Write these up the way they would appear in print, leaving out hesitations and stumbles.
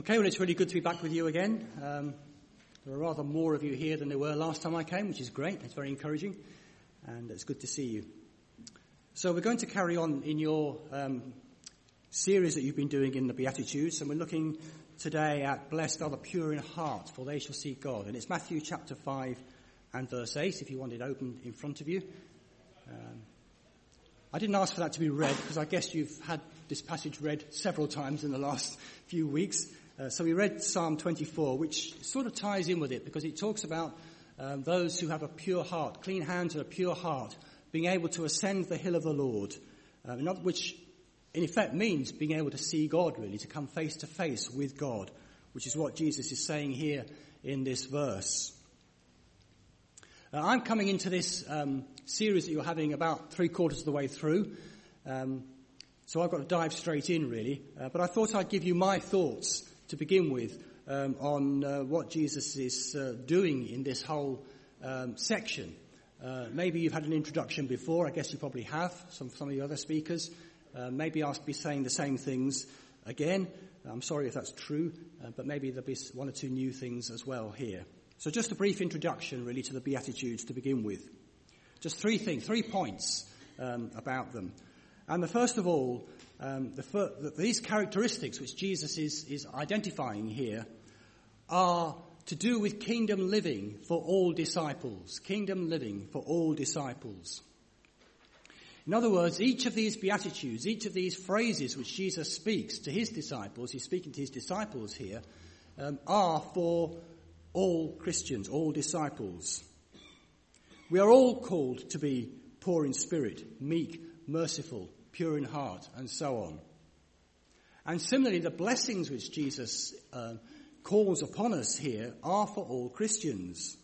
Okay, well, it's really good to be back with you again. There are rather more of you here than there were last time I came, which is great. It's very encouraging, and it's good to see you. So we're going to carry on in your series that you've been doing in the Beatitudes, and we're looking today at blessed are the pure in heart, for they shall see God. And it's Matthew chapter 5 and verse 8, if you want it open in front of you. I didn't ask for that to be read, because I guess you've had this passage read several times in the last few weeks. So we read Psalm 24, which sort of ties in with it, because it talks about those who have a pure heart, clean hands and a pure heart, being able to ascend the hill of the Lord, which in effect means being able to see God, really, to come face to face with God, which is what Jesus is saying here in this verse. I'm coming into this series that you're having about 3/4 of the way through, so I've got to dive straight in, really. But I thought I'd give you my thoughts to begin with on what Jesus is doing in this whole section. Maybe you've had an introduction before. I guess you probably have. Some of the other speakers maybe I'll be saying the same things again. I'm sorry if that's true, but maybe there'll be one or two new things as well here. So just a brief introduction, really, to the Beatitudes to begin with. Just three points about them. And the first of all, these characteristics which Jesus is identifying here are to do with kingdom living for all disciples. Kingdom living for all disciples. In other words, each of these Beatitudes, each of these phrases which Jesus speaks to his disciples, he's speaking to his disciples here, are for all Christians, all disciples. We are all called to be poor in spirit, meek, merciful, pure in heart, and so on. And similarly, the blessings which Jesus calls upon us here are for all Christians.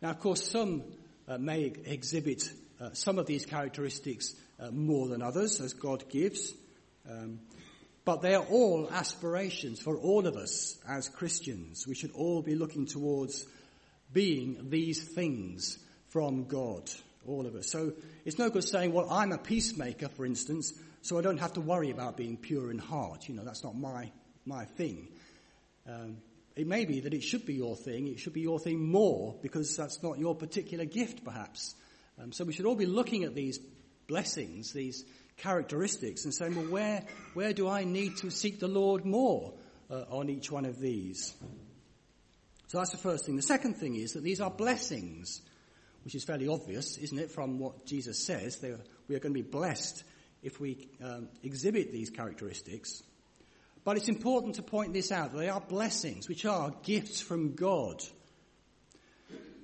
Now, of course, some may exhibit some of these characteristics more than others, as God gives, but they are all aspirations for all of us as Christians. We should all be looking towards being these things from God, all of us. So it's no good saying, well, I'm a peacemaker, for instance, so I don't have to worry about being pure in heart. You know, that's not my thing. It may be that it should be your thing. It should be your thing more, because that's not your particular gift, perhaps. So we should all be looking at these blessings, these characteristics, and saying, well, where do I need to seek the Lord more on each one of these? So that's the first thing. The second thing is that these are blessings, which is fairly obvious, isn't it, from what Jesus says. We are going to be blessed if we exhibit these characteristics. But it's important to point this out. They are blessings, which are gifts from God.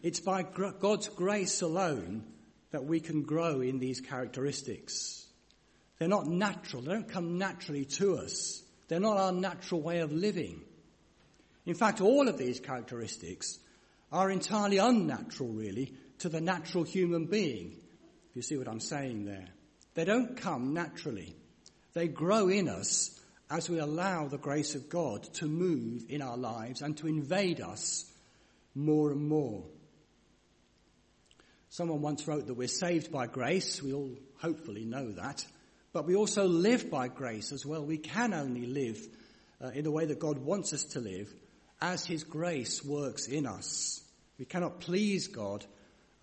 It's by God's grace alone that we can grow in these characteristics. They're not natural. They don't come naturally to us. They're not our natural way of living. In fact, all of these characteristics are entirely unnatural, really, to the natural human being, if you see what I'm saying there. They don't come naturally. They grow in us as we allow the grace of God to move in our lives and to invade us more and more. Someone once wrote that we're saved by grace. We all hopefully know that. But we also live by grace as well. We can only live in the way that God wants us to live as his grace works in us. We cannot please God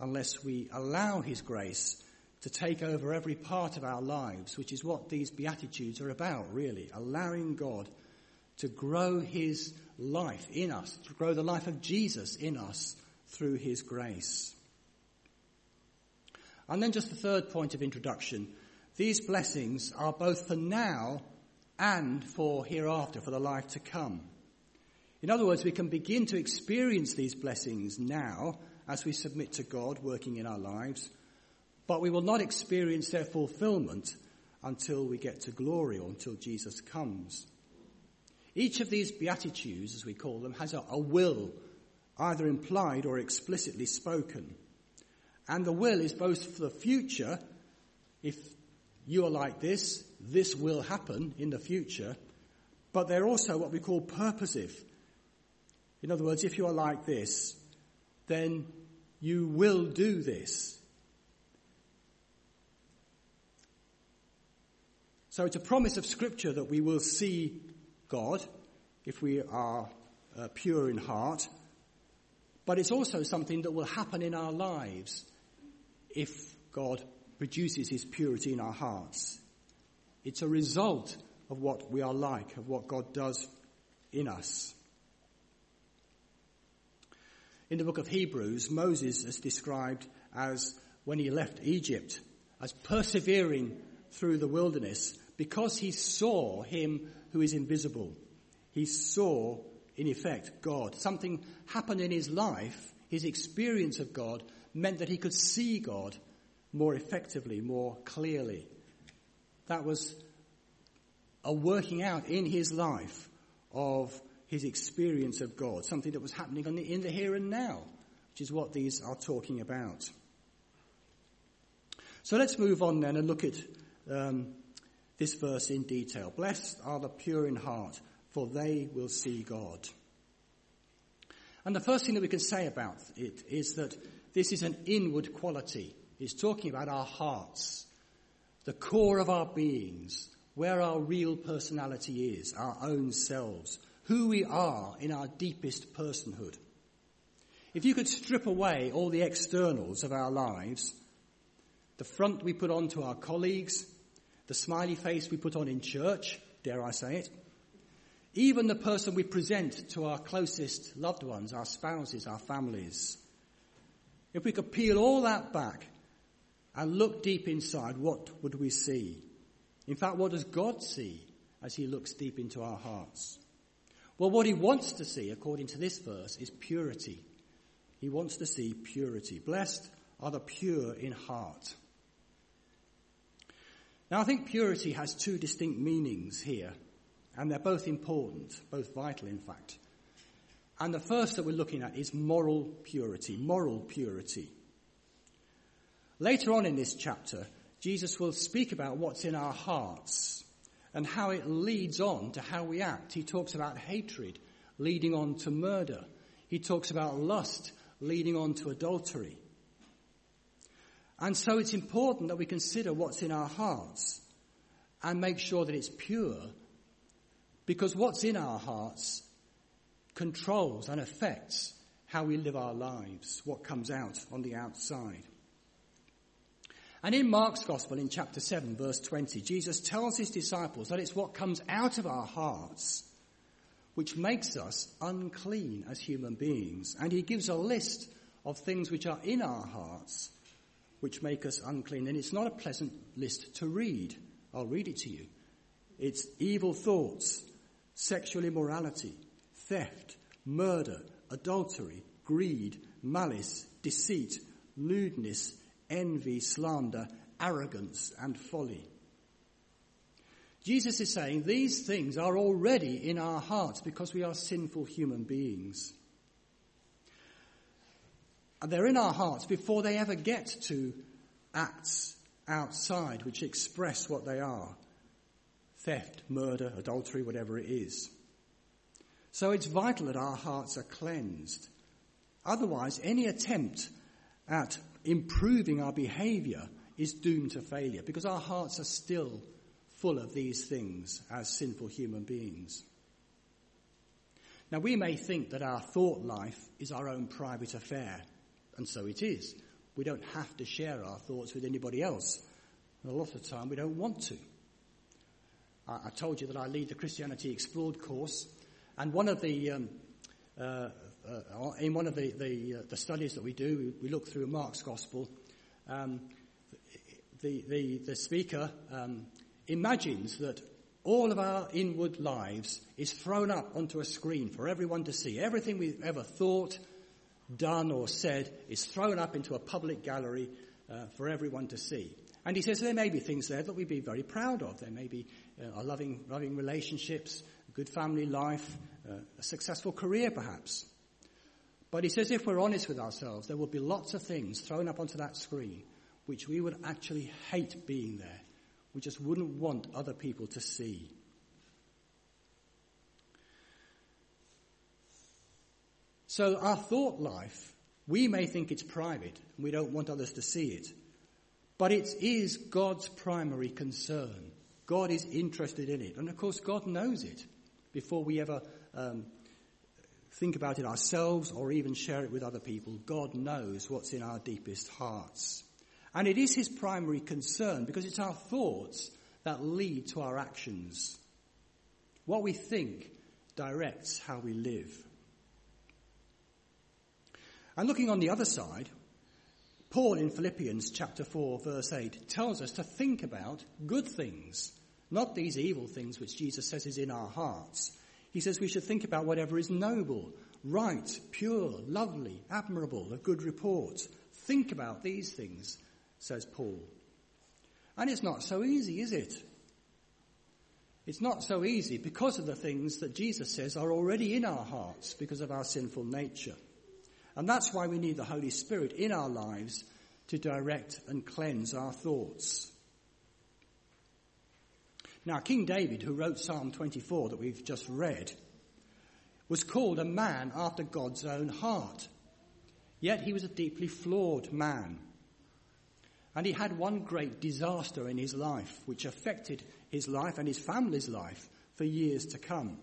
unless we allow his grace to take over every part of our lives, which is what these Beatitudes are about, really. Allowing God to grow his life in us, to grow the life of Jesus in us through his grace. And then just the third point of introduction. These blessings are both for now and for hereafter, for the life to come. In other words, we can begin to experience these blessings now as we submit to God working in our lives, but we will not experience their fulfillment until we get to glory or until Jesus comes. Each of these Beatitudes, as we call them, has a will, either implied or explicitly spoken. And the will is both for the future, if you are like this, this will happen in the future, but they're also what we call purposive. In other words, if you are like this, then you will do this. So it's a promise of Scripture that we will see God, if we are pure in heart, but it's also something that will happen in our lives if God produces his purity in our hearts. It's a result of what we are like, of what God does in us. In the book of Hebrews, Moses is described as, when he left Egypt, as persevering through the wilderness because he saw him who is invisible. He saw, in effect, God. Something happened in his life, his experience of God, meant that he could see God more effectively, more clearly. That was a working out in his life of his experience of God, something that was happening in the here and now, which is what these are talking about. So let's move on then and look at this verse in detail. Blessed are the pure in heart, for they will see God. And the first thing that we can say about it is that this is an inward quality. It's talking about our hearts, the core of our beings, where our real personality is, our own selves, who we are in our deepest personhood. If you could strip away all the externals of our lives, the front we put on to our colleagues, the smiley face we put on in church, dare I say it, even the person we present to our closest loved ones, our spouses, our families. If we could peel all that back and look deep inside, what would we see? In fact, what does God see as he looks deep into our hearts? Well, what he wants to see, according to this verse, is purity. He wants to see purity. Blessed are the pure in heart. Now, I think purity has two distinct meanings here, and they're both important, both vital, in fact. And the first that we're looking at is moral purity, moral purity. Later on in this chapter, Jesus will speak about what's in our hearts and how it leads on to how we act. He talks about hatred leading on to murder. He talks about lust leading on to adultery. And so it's important that we consider what's in our hearts and make sure that it's pure, because what's in our hearts controls and affects how we live our lives, what comes out on the outside. And in Mark's Gospel, in chapter 7, verse 20, Jesus tells his disciples that it's what comes out of our hearts which makes us unclean as human beings. And he gives a list of things which are in our hearts which make us unclean. And it's not a pleasant list to read. I'll read it to you. It's evil thoughts, sexual immorality, theft, murder, adultery, greed, malice, deceit, lewdness, envy, slander, arrogance, and folly. Jesus is saying these things are already in our hearts because we are sinful human beings. And they're in our hearts before they ever get to acts outside which express what they are. Theft, murder, adultery, whatever it is. So it's vital that our hearts are cleansed. Otherwise, any attempt at improving our behaviour is doomed to failure, because our hearts are still full of these things as sinful human beings. Now, we may think that our thought life is our own private affair, and so it is. We don't have to share our thoughts with anybody else, and a lot of the time we don't want to. I told you that I lead the Christianity Explored course, and one of the in one of the studies that we do, we look through Mark's Gospel. The speaker imagines that all of our inward lives is thrown up onto a screen for everyone to see. Everything we've ever thought, done or said is thrown up into a public gallery for everyone to see. And he says there may be things there that we'd be very proud of. There may be our loving relationships, a good family life, a successful career perhaps. But he says if we're honest with ourselves, there will be lots of things thrown up onto that screen which we would actually hate being there. We just wouldn't want other people to see. So our thought life, we may think it's private and we don't want others to see it, but it is God's primary concern. God is interested in it. And of course, God knows it before we ever think about it ourselves or even share it with other people. God knows what's in our deepest hearts. And it is his primary concern, because it's our thoughts that lead to our actions. What we think directs how we live. And looking on the other side, Paul in Philippians chapter 4 verse 8 tells us to think about good things, not these evil things which Jesus says is in our hearts. He says we should think about whatever is noble, right, pure, lovely, admirable, of good report. Think about these things, says Paul. And it's not so easy, is it? It's not so easy because of the things that Jesus says are already in our hearts because of our sinful nature. And that's why we need the Holy Spirit in our lives to direct and cleanse our thoughts. Now, King David, who wrote Psalm 24 that we've just read, was called a man after God's own heart. Yet he was a deeply flawed man. And he had one great disaster in his life, which affected his life and his family's life for years to come.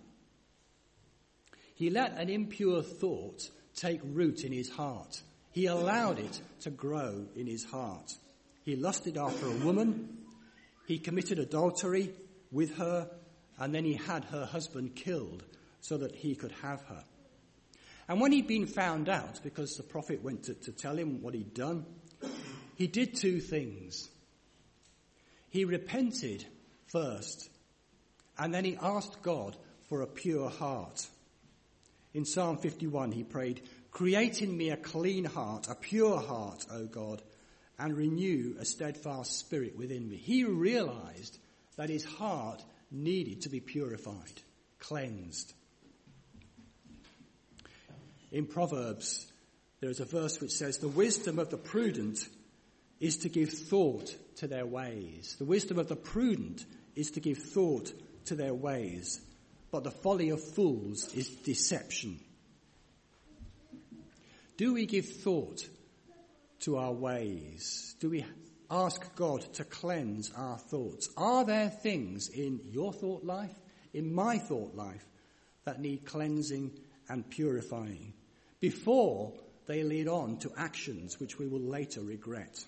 He let an impure thought take root in his heart. He allowed it to grow in his heart. He lusted after a woman. He committed adultery with her, and then he had her husband killed so that he could have her. And when he'd been found out, because the prophet went to tell him what he'd done, he did two things. He repented first, and then he asked God for a pure heart. In Psalm 51, he prayed, "Create in me a clean heart, a pure heart, O God, and renew a steadfast spirit within me." He realized that his heart needed to be purified, cleansed. In Proverbs, there is a verse which says, "The wisdom of the prudent is to give thought to their ways." The wisdom of the prudent is to give thought to their ways. But the folly of fools is deception. Do we give thought to our ways? Do we ask God to cleanse our thoughts? Are there things in your thought life, in my thought life, that need cleansing and purifying before they lead on to actions which we will later regret?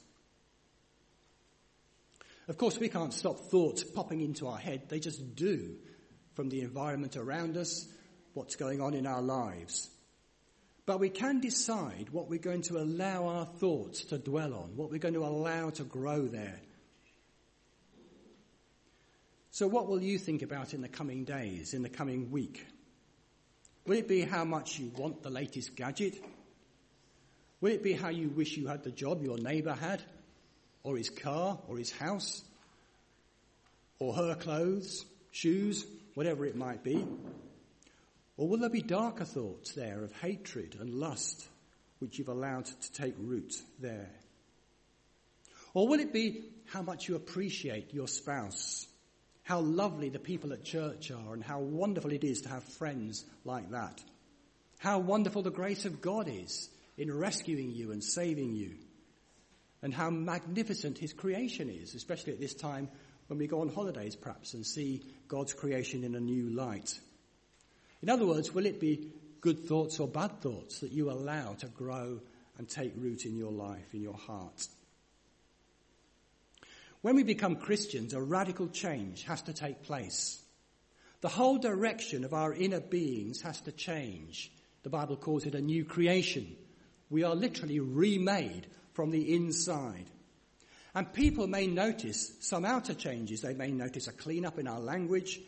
Of course, we can't stop thoughts popping into our head. They just do, from the environment around us, what's going on in our lives. But we can decide what we're going to allow our thoughts to dwell on, what we're going to allow to grow there. So what will you think about in the coming days, in the coming week? Will it be how much you want the latest gadget? Will it be how you wish you had the job your neighbour had, or his car, or his house, or her clothes, shoes, whatever it might be? Or will there be darker thoughts there of hatred and lust which you've allowed to take root there? Or will it be how much you appreciate your spouse, how lovely the people at church are, and how wonderful it is to have friends like that, how wonderful the grace of God is in rescuing you and saving you, and how magnificent his creation is, especially at this time when we go on holidays perhaps and see God's creation in a new light? In other words, will it be good thoughts or bad thoughts that you allow to grow and take root in your life, in your heart? When we become Christians, a radical change has to take place. The whole direction of our inner beings has to change. The Bible calls it a new creation. We are literally remade from the inside. And people may notice some outer changes. They may notice a clean-up in our language.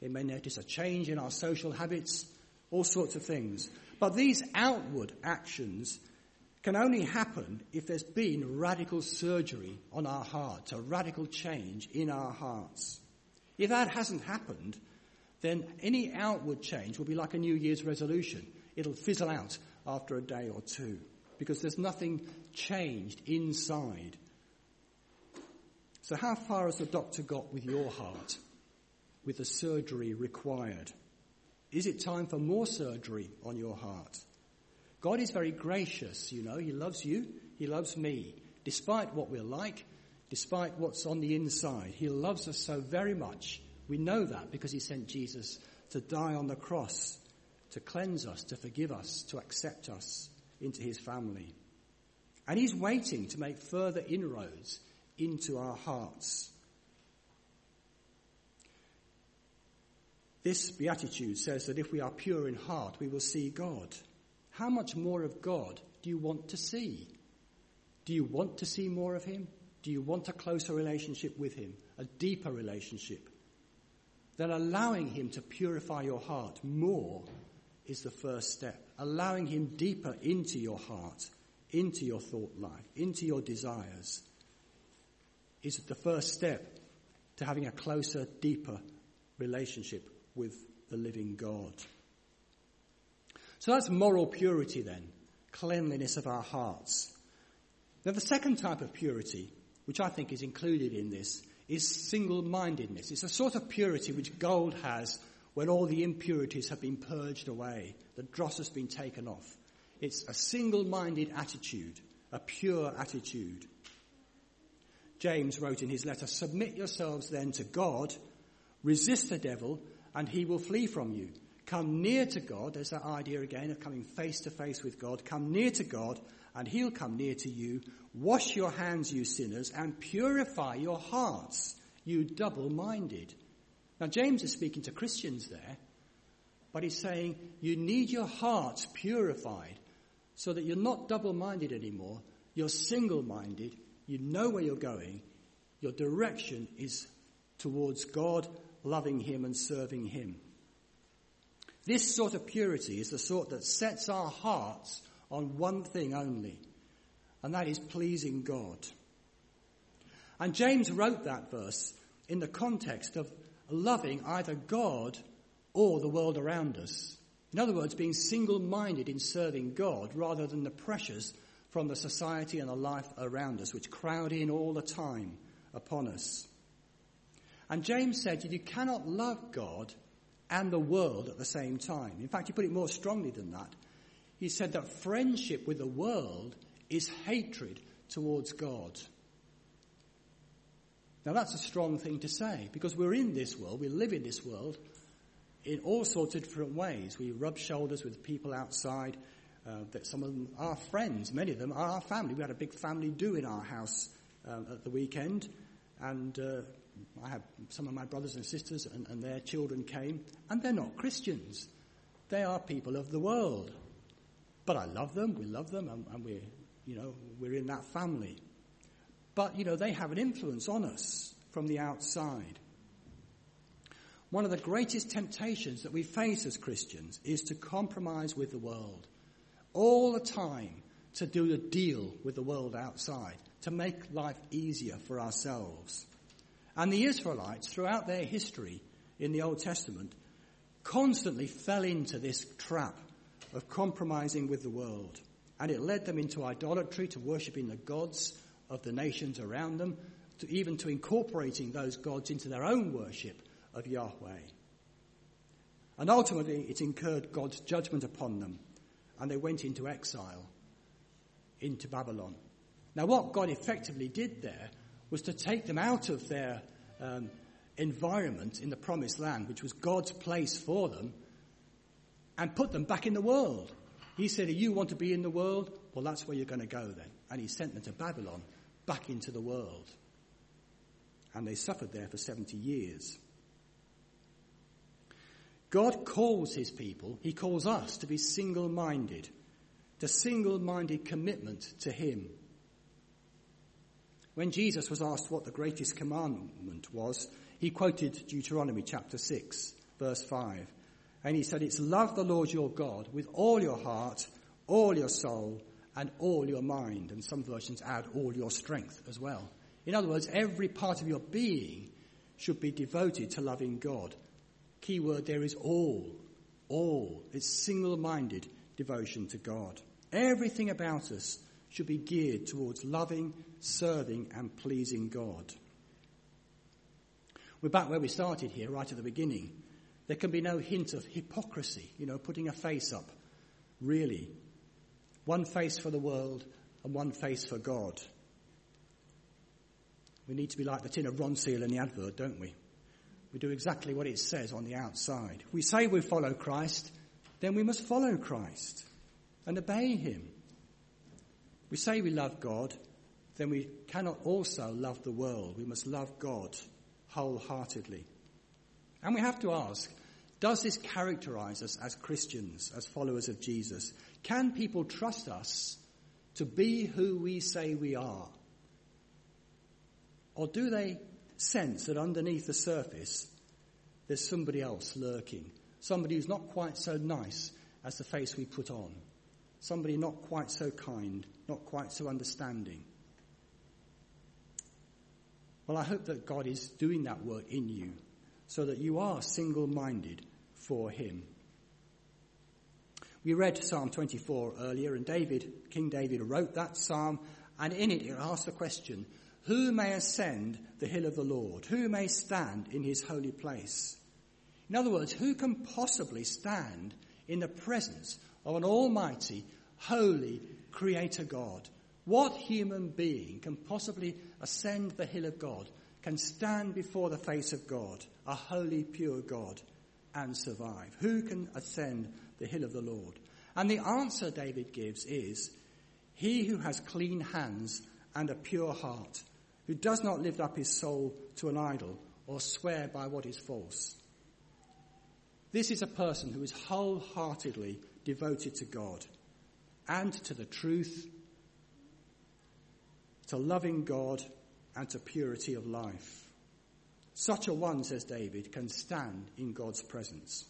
They may notice a change in our social habits, all sorts of things. But these outward actions can only happen if there's been radical surgery on our hearts, a radical change in our hearts. If that hasn't happened, then any outward change will be like a New Year's resolution. It'll fizzle out after a day or two because there's nothing changed inside. So how far has the doctor got with your heart, with the surgery required? Is it time for more surgery on your heart? God is very gracious, you know. He loves you. He loves me. Despite what we're like, despite what's on the inside, he loves us so very much. We know that because he sent Jesus to die on the cross to cleanse us, to forgive us, to accept us into his family. And he's waiting to make further inroads into our hearts. This beatitude says that if we are pure in heart, we will see God. How much more of God do you want to see? Do you want to see more of him? Do you want a closer relationship with him, a deeper relationship? Then allowing him to purify your heart more is the first step. Allowing him deeper into your heart, into your thought life, into your desires is the first step to having a closer, deeper relationship with the living God. So that's moral purity then, cleanliness of our hearts. Now the second type of purity, which I think is included in this, is single-mindedness. It's a sort of purity which gold has when all the impurities have been purged away, the dross has been taken off. It's a single-minded attitude, a pure attitude. James wrote in his letter, "Submit yourselves then to God, resist the devil, and he will flee from you. Come near to God," there's that idea again of coming face to face with God, "come near to God, and he'll come near to you. Wash your hands, you sinners, and purify your hearts, you double-minded." Now, James is speaking to Christians there, but he's saying you need your hearts purified so that you're not double-minded anymore, you're single-minded, you know where you're going, your direction is towards God, loving him and serving him. This sort of purity is the sort that sets our hearts on one thing only, and that is pleasing God. And James wrote that verse in the context of loving either God or the world around us. In other words, being single-minded in serving God rather than the pressures from the society and the life around us, which crowd in all the time upon us. And James said you cannot love God and the world at the same time. In fact, he put it more strongly than that. He said that friendship with the world is hatred towards God. Now that's a strong thing to say, because we're in this world, we live in this world in all sorts of different ways. We rub shoulders with people outside, that some of them are friends, many of them are our family. We had a big family do in our house at the weekend, and I had some of my brothers and sisters and their children came, and they're not Christians. They are people of the world. But I love them, we love them, and we're in that family. But, they have an influence on us from the outside. One of the greatest temptations that we face as Christians is to compromise with the world. All the time to do a deal with the world outside, to make life easier for ourselves. And the Israelites, throughout their history in the Old Testament, constantly fell into this trap of compromising with the world. And it led them into idolatry, to worshipping the gods of the nations around them, to even to incorporating those gods into their own worship of Yahweh. And ultimately it incurred God's judgment upon them, and they went into exile, into Babylon. Now what God effectively did there was to take them out of their environment in the Promised Land, which was God's place for them, and put them back in the world. He said, you want to be in the world? Well, that's where you're going to go then. And he sent them to Babylon, back into the world. And they suffered there for 70 years. God calls his people, he calls us to be single-minded, to single-minded commitment to him. When Jesus was asked what the greatest commandment was, he quoted Deuteronomy chapter 6, verse 5. And he said, it's love the Lord your God with all your heart, all your soul, and all your mind. And some versions add all your strength as well. In other words, every part of your being should be devoted to loving God. Key word there is all. It's single-minded devotion to God. Everything about us should be geared towards loving, serving, and pleasing God. We're back where we started here, right at the beginning. There can be no hint of hypocrisy, putting a face up, really. One face for the world and one face for God. We need to be like the tin of Ronseal in the advert, don't we? We do exactly what it says on the outside. If we say we follow Christ, then we must follow Christ and obey him. We say we love God, then we cannot also love the world. We must love God wholeheartedly. And we have to ask, does this characterize us as Christians, as followers of Jesus? Can people trust us to be who we say we are? Or do they sense that underneath the surface there's somebody else lurking, somebody who's not quite so nice as the face we put on, somebody not quite so kind, not quite so understanding? Well, I hope that God is doing that work in you so that you are single-minded for him. We read Psalm 24 earlier, and King David wrote that psalm, and in it asks the question, who may ascend the hill of the Lord? Who may stand in his holy place? In other words, who can possibly stand in the presence of an almighty, holy creator God? What human being can possibly ascend the hill of God, can stand before the face of God, a holy, pure God, and survive? Who can ascend the hill of the Lord? And the answer David gives is, he who has clean hands and a pure heart, who does not lift up his soul to an idol or swear by what is false. This is a person who is wholeheartedly devoted to God and to the truth, to loving God and to purity of life. Such a one, says David, can stand in God's presence.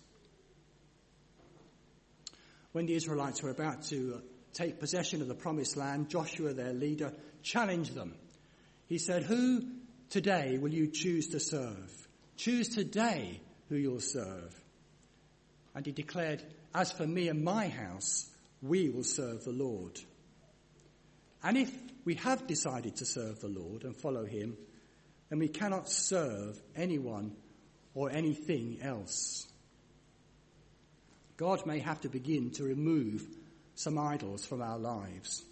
When the Israelites were about to take possession of the promised land, Joshua, their leader, challenged them. He said, who today will you choose to serve? Choose today who you'll serve. And he declared, as for me and my house, we will serve the Lord. And if we have decided to serve the Lord and follow him, then we cannot serve anyone or anything else. God may have to begin to remove some idols from our lives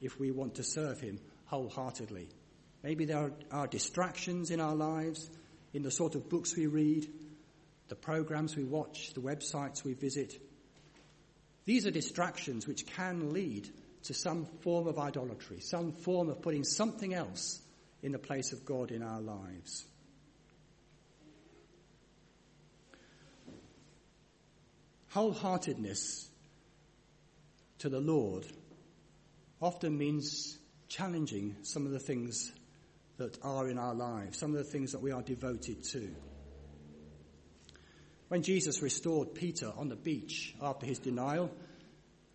if we want to serve him wholeheartedly. Maybe there are distractions in our lives, in the sort of books we read, the programs we watch, the websites we visit. These are distractions which can lead to some form of idolatry, some form of putting something else in the place of God in our lives. Wholeheartedness to the Lord often means challenging some of the things that are in our lives, some of the things that we are devoted to. When Jesus restored Peter on the beach after his denial,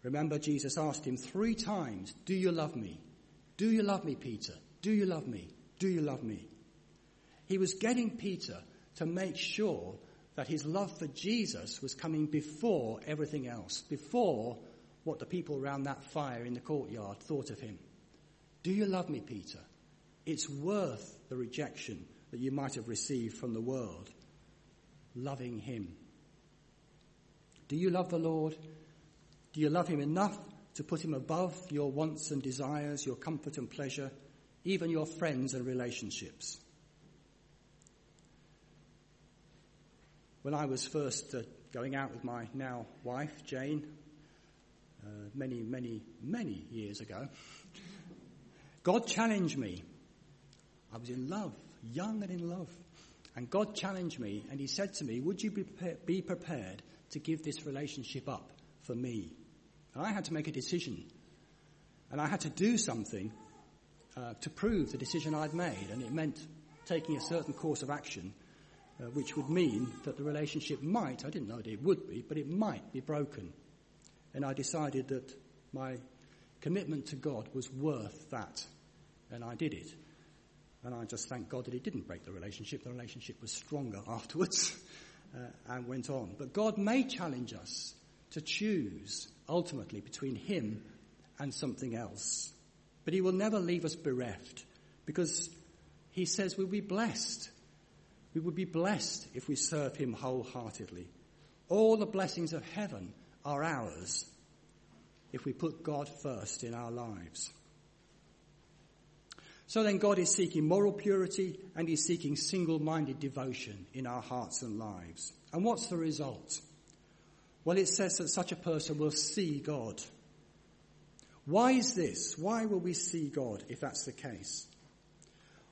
remember Jesus asked him 3 times, do you love me? Do you love me, Peter? Do you love me? Do you love me? He was getting Peter to make sure that his love for Jesus was coming before everything else, before what the people around that fire in the courtyard thought of him. Do you love me, Peter? It's worth the rejection that you might have received from the world, loving him. Do you love the Lord? Do you love him enough to put him above your wants and desires, your comfort and pleasure, even your friends and relationships? When I was first going out with my now wife, Jane, many years ago, God challenged me. I was in love, young and in love. And God challenged me, and he said to me, would you be prepared to give this relationship up for me? And I had to make a decision. And I had to do something to prove the decision I'd made. And it meant taking a certain course of action, which would mean that the relationship might, I didn't know that it would be, but it might be broken. And I decided that my commitment to God was worth that. And I did it. And I just thank God that he didn't break the relationship. The relationship was stronger afterwards and went on. But God may challenge us to choose ultimately between him and something else. But he will never leave us bereft, because he says we'll be blessed. We will be blessed if we serve him wholeheartedly. All the blessings of heaven are ours if we put God first in our lives. So then God is seeking moral purity, and he's seeking single-minded devotion in our hearts and lives. And what's the result? Well, it says that such a person will see God. Why is this? Why will we see God if that's the case?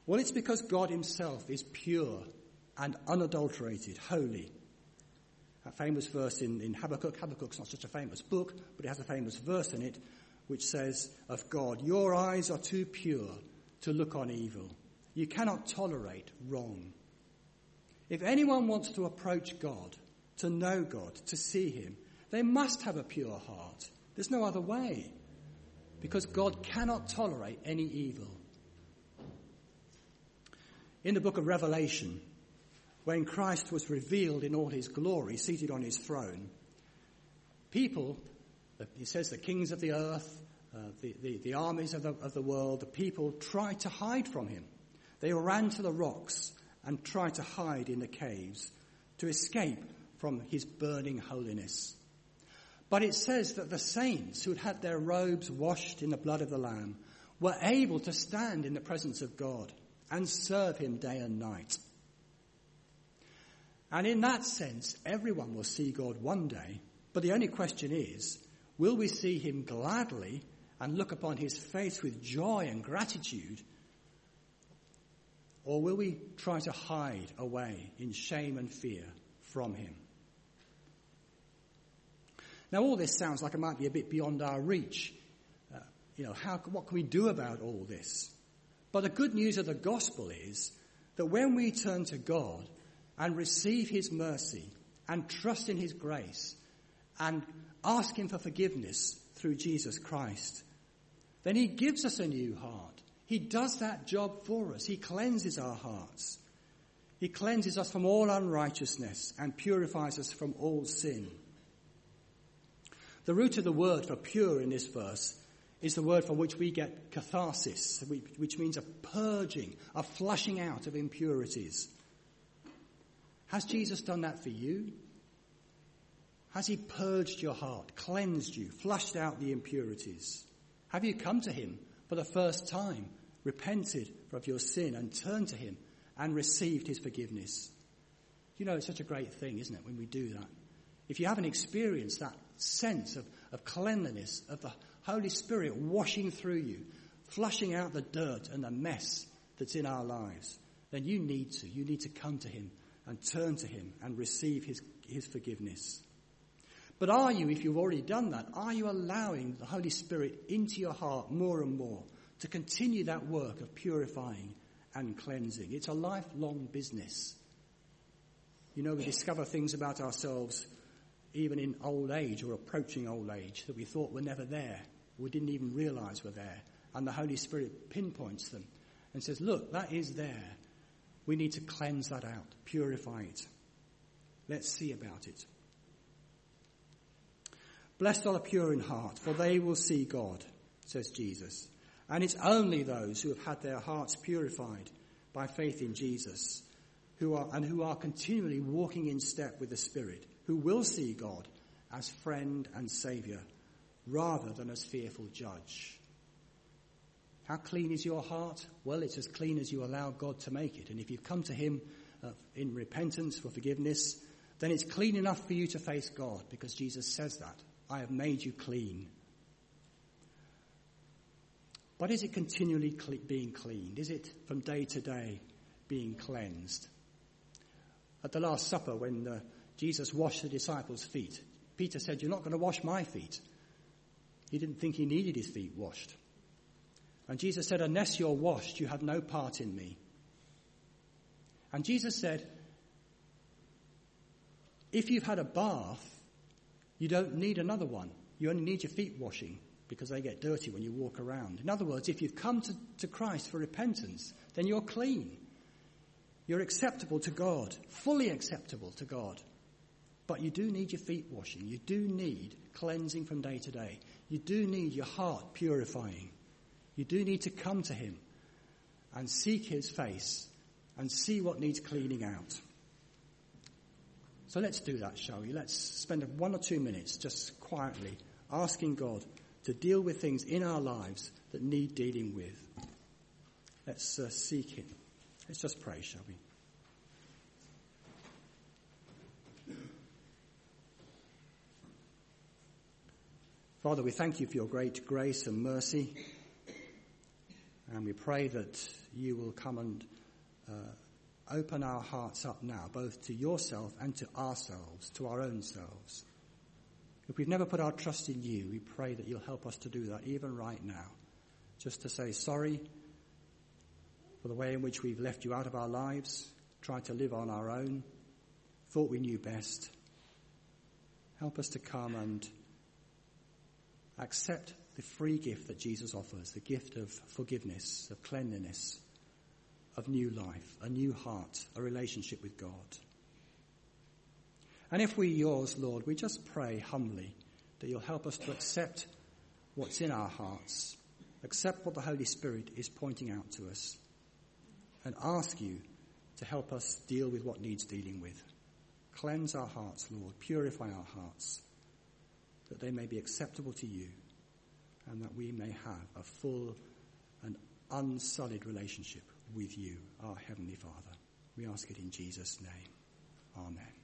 Well, it's because God himself is pure and unadulterated, holy. A famous verse in Habakkuk. Habakkuk's not such a famous book, but it has a famous verse in it which says of God, "Your eyes are too pure to look on evil. You cannot tolerate wrong." If anyone wants to approach God, to know God, to see him, they must have a pure heart. There's no other way, because God cannot tolerate any evil. In the book of Revelation, when Christ was revealed in all his glory, seated on his throne, people, he says the kings of the earth, the armies of the world, the people tried to hide from him. They ran to the rocks and tried to hide in the caves to escape from his burning holiness. But it says that the saints who had their robes washed in the blood of the Lamb were able to stand in the presence of God and serve him day and night. And in that sense, everyone will see God one day. But the only question is, will we see him gladly and look upon his face with joy and gratitude? Or will we try to hide away in shame and fear from him? Now, all this sounds like it might be a bit beyond our reach. What can we do about all this? But the good news of the gospel is that when we turn to God and receive his mercy and trust in his grace and ask him for forgiveness through Jesus Christ, then he gives us a new heart. He does that job for us. He cleanses our hearts. He cleanses us from all unrighteousness and purifies us from all sin. The root of the word for pure in this verse is the word from which we get catharsis, which means a purging, a flushing out of impurities. Has Jesus done that for you? Has he purged your heart, cleansed you, flushed out the impurities? Have you come to him for the first time, repented of your sin and turned to him and received his forgiveness? It's such a great thing, isn't it, when we do that? If you haven't experienced that sense of cleanliness, of the Holy Spirit washing through you, flushing out the dirt and the mess that's in our lives, then you need to. You need to come to him and turn to him and receive his forgiveness. But are you, if you've already done that, are you allowing the Holy Spirit into your heart more and more to continue that work of purifying and cleansing? It's a lifelong business. We discover things about ourselves even in old age or approaching old age that we thought were never there. We didn't even realize were there. And the Holy Spirit pinpoints them and says, look, that is there. We need to cleanse that out, purify it. Let's see about it. Blessed are the pure in heart, for they will see God, says Jesus. And it's only those who have had their hearts purified by faith in Jesus who are continually walking in step with the Spirit, who will see God as friend and Saviour rather than as fearful judge. How clean is your heart? Well, it's as clean as you allow God to make it. And if you come to him in repentance for forgiveness, then it's clean enough for you to face God, because Jesus says that. I have made you clean. But is it continually being cleaned? Is it from day to day being cleansed? At the Last Supper, when Jesus washed the disciples' feet, Peter said, you're not going to wash my feet. He didn't think he needed his feet washed. And Jesus said, unless you're washed, you have no part in me. And Jesus said, if you've had a bath, you don't need another one. You only need your feet washing, because they get dirty when you walk around. In other words, if you've come to Christ for repentance, then you're clean. You're acceptable to God, fully acceptable to God. But you do need your feet washing. You do need cleansing from day to day. You do need your heart purifying. You do need to come to him and seek his face and see what needs cleaning out. So let's do that, shall we? Let's spend 1 or 2 minutes just quietly asking God to deal with things in our lives that need dealing with. Let's seek him. Let's just pray, shall we? Father, we thank you for your great grace and mercy, and we pray that you will come and open our hearts up now, both to yourself and to ourselves, to our own selves. If we've never put our trust in you, we pray that you'll help us to do that even right now, just to say sorry for the way in which we've left you out of our lives, tried to live on our own, thought we knew best. Help us to come and accept the free gift that Jesus offers, the gift of forgiveness, of cleanliness, of new life, a new heart, a relationship with God. And if we're yours, Lord, we just pray humbly that you'll help us to accept what's in our hearts, accept what the Holy Spirit is pointing out to us, and ask you to help us deal with what needs dealing with. Cleanse our hearts, Lord, purify our hearts, that they may be acceptable to you, and that we may have a full and unsullied relationship with you, our Heavenly Father. We ask it in Jesus' name. Amen.